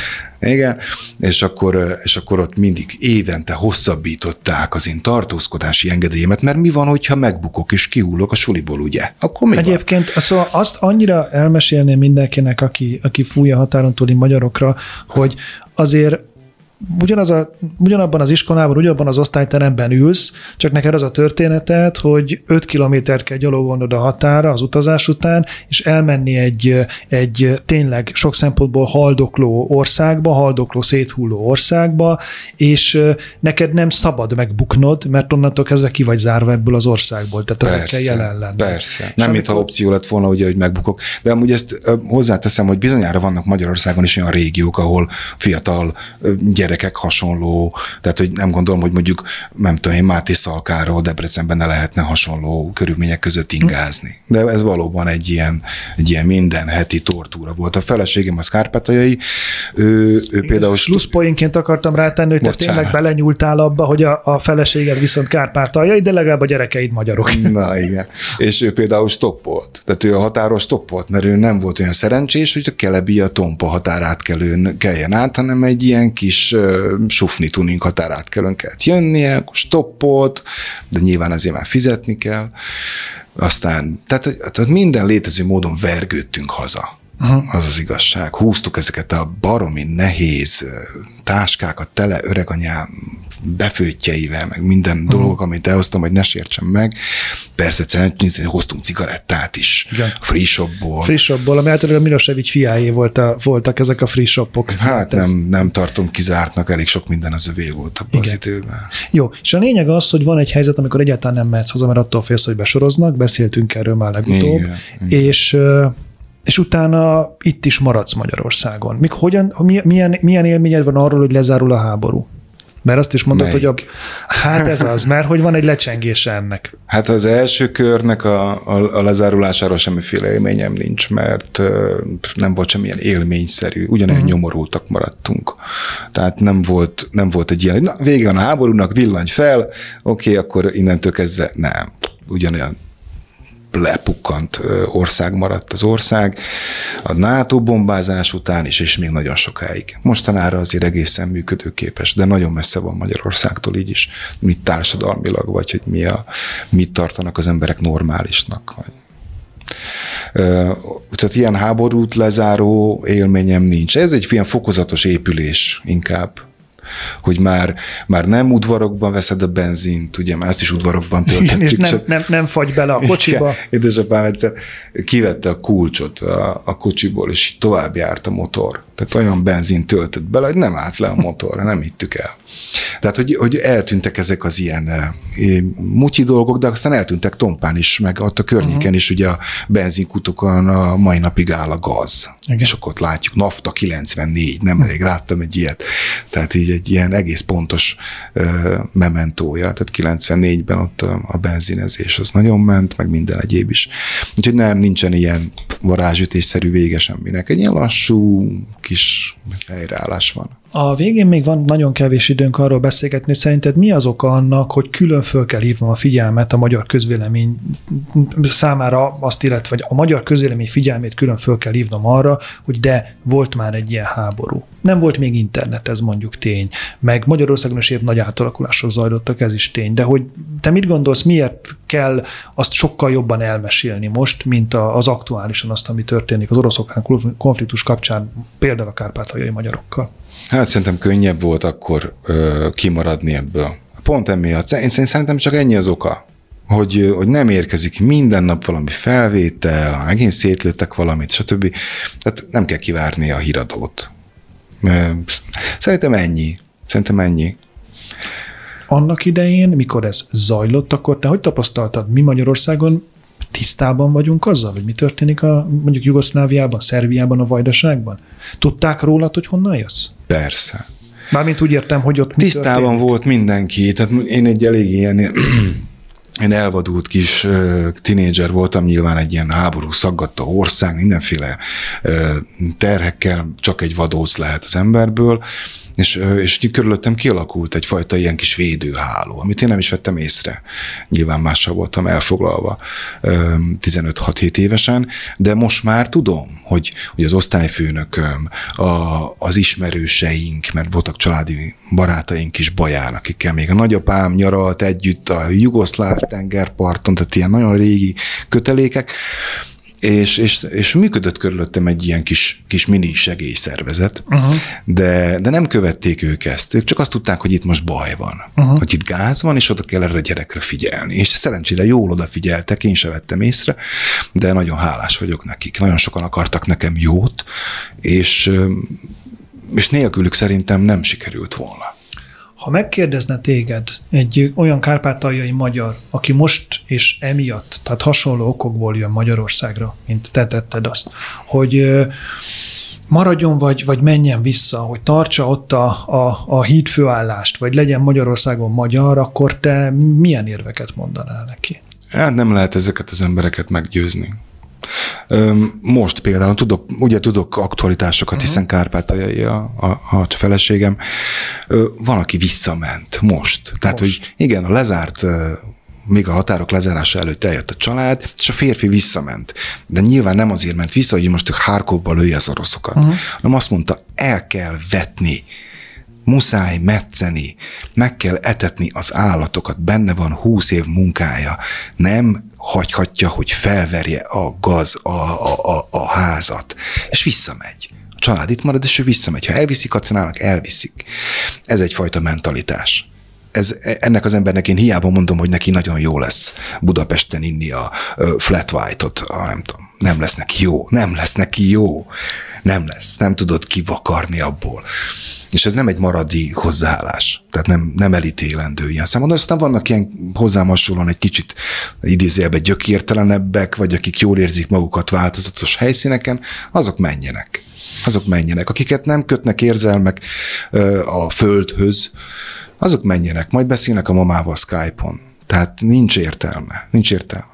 Igen, és akkor, és akkor ott mindig évente hosszabbították az én tartózkodási engedélyemet, mert mi van, hogyha megbukok és kihullok a suliból, ugye? Akkor mi Egyébként van? Szóval azt annyira elmesélném mindenkinek, aki, aki fújja határon túli magyarokra, hogy azért ugyanaz a, ugyanabban az iskolában, ugyanabban az osztályteremben ülsz, csak neked az a történeted, hogy öt kilométer kell gyalogolnod a határa az utazás után, és elmenni egy, egy tényleg sok szempontból haldokló országba, haldokló, széthulló országba, és neked nem szabad megbuknod, mert onnantól kezdve ki vagy zárva ebből az országból. Tehát persze, ezekkel jelen lenni. Persze. És nem, amikor... mintha opció lett volna, ugye, hogy megbukok. De amúgy ezt hozzáteszem, hogy bizonyára vannak Magyarországon is olyan régiók, ahol fiatal gyerekek hasonló, tehát hogy nem gondolom, hogy mondjuk, nem tudom én, Máté Szalkáról Debrecenben ne lehetne hasonló körülmények között ingázni. De ez valóban egy ilyen, egy ilyen minden heti tortúra volt. A feleségem az kárpátaljai, ő, ő például... Pluszpoénként akartam rátenni, hogy bocsánat, te tényleg belenyúltál abba, hogy a, a feleséged viszont kárpátaljai, de legalább a gyerekeid magyarok. Na igen. És ő például stoppolt. Tehát ő a határos stoppolt, mert ő nem volt olyan szerencsés, hogy a Kelebia Tompa határát kellőn kelljen át, hanem egy ilyen kis sufni tuning határát kellőn kellett jönnie, akkor stoppolt, de nyilván azért már fizetni kell. Aztán, tehát, tehát minden létező módon vergődtünk haza. Uh-huh. Az az igazság. Húztuk ezeket a baromi nehéz táskákat tele öreganyám befőtjeivel, meg minden uh-huh. dolog, amit elhoztam, hogy ne sértsem meg. Persze egyszerűen hoztunk cigarettát is. Igen. A free shopból. Free shopból, ami általában Milosevic fiájé volt a, voltak ezek a free shopok. Hát nem, ezt... nem tartom kizártnak, elég sok minden az övé volt abban az időben. Jó, és a lényeg az, hogy van egy helyzet, amikor egyáltalán nem mehetsz haza, mert attól félsz, hogy besoroznak, beszéltünk erről már legutóbb, igen, és... Igen. És utána itt is maradsz Magyarországon. Mik, hogyan, milyen, milyen élményed van arról, hogy lezárul a háború? Mert azt is mondod, melyik? Hogy a, hát ez az, mert hogy van egy lecsengése ennek. Hát az első körnek a, a, a lezárulásáról semmiféle élményem nincs, mert nem volt semmilyen élményszerű, ugyanolyan uh-huh. nyomorultak maradtunk. Tehát nem volt, nem volt egy ilyen, na vége van a háborúnak, villanj fel, oké, akkor innentől kezdve nem, ugyanolyan lepukkant ország maradt az ország, a NATO bombázás után is, és még nagyon sokáig. Mostanára azért egészen működőképes, de nagyon messze van Magyarországtól így is, mit társadalmilag, vagy hogy mi a, mit tartanak az emberek normálisnak. Tehát ilyen háborút lezáró élményem nincs. Ez egy ilyen fokozatos épülés inkább, hogy már, már nem udvarokban veszed a benzint, ugye már ezt is udvarokban töltetjük. Nem, nem, nem fagy bele a kocsiba. Édesapám egyszer kivette a kulcsot a, a kocsiból, és tovább járt a motor. Tehát olyan benzint töltött bele, hogy nem állt le a motorra, nem hittük el. Tehát, hogy, hogy eltűntek ezek az ilyen mutyi dolgok, de aztán eltűntek Tompán is, meg ott a környéken uh-huh. is, ugye a benzinkutokon a mai napig áll a gaz. Igen. És akkor ott látjuk, NAFTA kilencvennégy, nemrég láttam egy ilyet. Tehát így egy ilyen egész pontos uh, mementója. Tehát kilencvennégyben ott a, a benzinezés az nagyon ment, meg minden egyéb is. Úgyhogy nem, nincsen ilyen varázsütésszerű vége semminek. Egy ilyen lassú kis helyreállás van. A végén még van nagyon kevés időnk arról beszélgetni, hogy szerinted mi az oka annak, hogy külön föl kell hívnom a figyelmet a magyar közvélemény számára azt, illetve a magyar közvélemény figyelmét külön föl kell hívnom arra, hogy de volt már egy ilyen háború. Nem volt még internet, ez mondjuk tény. Meg Magyarországon is épp nagy átalakulások zajlottak, ez is tény. De hogy te mit gondolsz, miért kell azt sokkal jobban elmesélni most, mint az aktuálisan azt, ami történik az orosz-ukrán konfliktus kapcsán, például a kárpátaljai magyarokkal? Hát szerintem könnyebb volt akkor ö, kimaradni ebből. Pont emiatt. Én szerintem csak ennyi az oka, hogy, hogy nem érkezik minden nap valami felvétel, megint szétlőttek valamit, stb. Tehát nem kell kivárni a híradót. Szerintem ennyi. Szerintem ennyi. Annak idején, mikor ez zajlott, akkor te hogy tapasztaltad, mi Magyarországon tisztában vagyunk azzal, hogy mi történik a mondjuk Jugoszláviában, Szerbiában, a Vajdaságban? Tudták rólad, hogy honnan jössz? Persze. Mármint úgy értem, hogy ott tisztában volt mindenki. Tehát én egy elég ilyen én elvadult kis tinédzser voltam, nyilván egy ilyen háború szaggatta ország, mindenféle terhekkel, csak egy vadóc lehet az emberből, és, és körülöttem kialakult egyfajta ilyen kis védőháló, amit én nem is vettem észre. Nyilván mással voltam elfoglalva tizenöt-hat-hét évesen, de most már tudom, hogy, hogy az osztályfőnököm, a, az ismerőseink, mert voltak családi barátaink is Baján, akikkel még a nagyapám nyaralt együtt a jugoszláv tengerparton, tehát ilyen nagyon régi kötelékek, és, és, és működött körülöttem egy ilyen kis, kis mini segélyszervezet, uh-huh. de, de nem követték ők ezt, ők csak azt tudták, hogy itt most baj van, uh-huh. hogy itt gáz van, és oda kell erre a gyerekre figyelni, és szerencsére jól odafigyeltek, én se vettem észre, de nagyon hálás vagyok nekik, nagyon sokan akartak nekem jót, és, és nélkülük szerintem nem sikerült volna. Ha megkérdezne téged egy olyan kárpátaljai magyar, aki most és emiatt, tehát hasonló okokból jön Magyarországra, mint te tetted azt, hogy maradjon vagy, vagy menjen vissza, hogy tartsa ott a, a, a hídfőállást, vagy legyen Magyarországon magyar, akkor te milyen érveket mondanál neki? Hát nem lehet ezeket az embereket meggyőzni. Most például tudok, ugye tudok aktualitásokat, uh-huh. hiszen kárpátaljai a, a, a feleségem. Van, aki visszament most. Tehát, most. Hogy igen, a lezárt, még a határok lezárása előtt eljött a család, és a férfi visszament. De nyilván nem azért ment vissza, hogy most ők Harkovba lője az oroszokat, uh-huh. hanem azt mondta, el kell vetni, muszáj metszeni, meg kell etetni az állatokat, benne van húsz év munkája, nem hagyhatja, hogy felverje a gaz a, a, a, a házat, és visszamegy. A család itt marad, és ő visszamegy. Ha elviszik, kacinának, elviszik. Ez egyfajta mentalitás. Ez, ennek az embernek én hiába mondom, hogy neki nagyon jó lesz Budapesten inni a flat white-ot, a, nem tudom, nem lesz neki jó, nem lesz neki jó, nem lesz, nem tudod kivakarni abból. És ez nem egy maradi hozzáállás, tehát nem, nem elítélendő ilyen számon. Aztán vannak ilyen hozzám hasonlóan egy kicsit idézőjelben gyökértelenebbek, vagy akik jól érzik magukat változatos helyszíneken, azok menjenek. Azok menjenek. Akiket nem kötnek érzelmek a földhöz, azok menjenek. Majd beszélnek a mamával Skype-on. Tehát nincs értelme. Nincs értelme.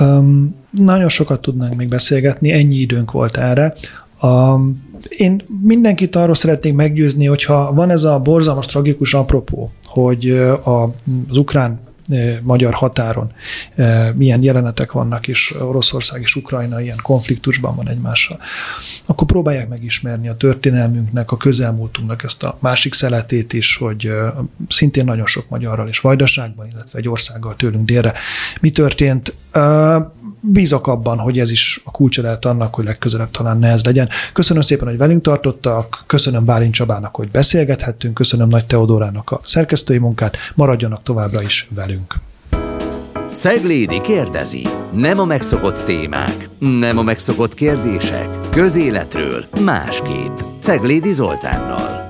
Um, nagyon sokat tudnánk még beszélgetni, ennyi időnk volt erre. Um, én mindenkit arról szeretnék meggyőzni, hogyha van ez a borzalmas, tragikus apropó, hogy az ukrán-magyar határon milyen jelenetek vannak, és Oroszország és Ukrajna ilyen konfliktusban van egymással, akkor próbálják megismerni a történelmünknek, a közelmúltunknak ezt a másik szeletét is, hogy szintén nagyon sok magyarral és Vajdaságban, illetve egy országgal tőlünk délre mi történt. Bízok abban, hogy ez is a kulcsa lehet annak, hogy legközelebb talán ne ez legyen. Köszönöm szépen, hogy velünk tartottak, köszönöm Bálint Csabának, hogy beszélgethettünk, köszönöm Nagy Teodórának a szerkesztői munkát, maradjanak továbbra is velünk. Ceglédi kérdezi. Nem a megszokott témák, nem a megszokott kérdések, közéletről másképp. Ceglédi Zoltánnal.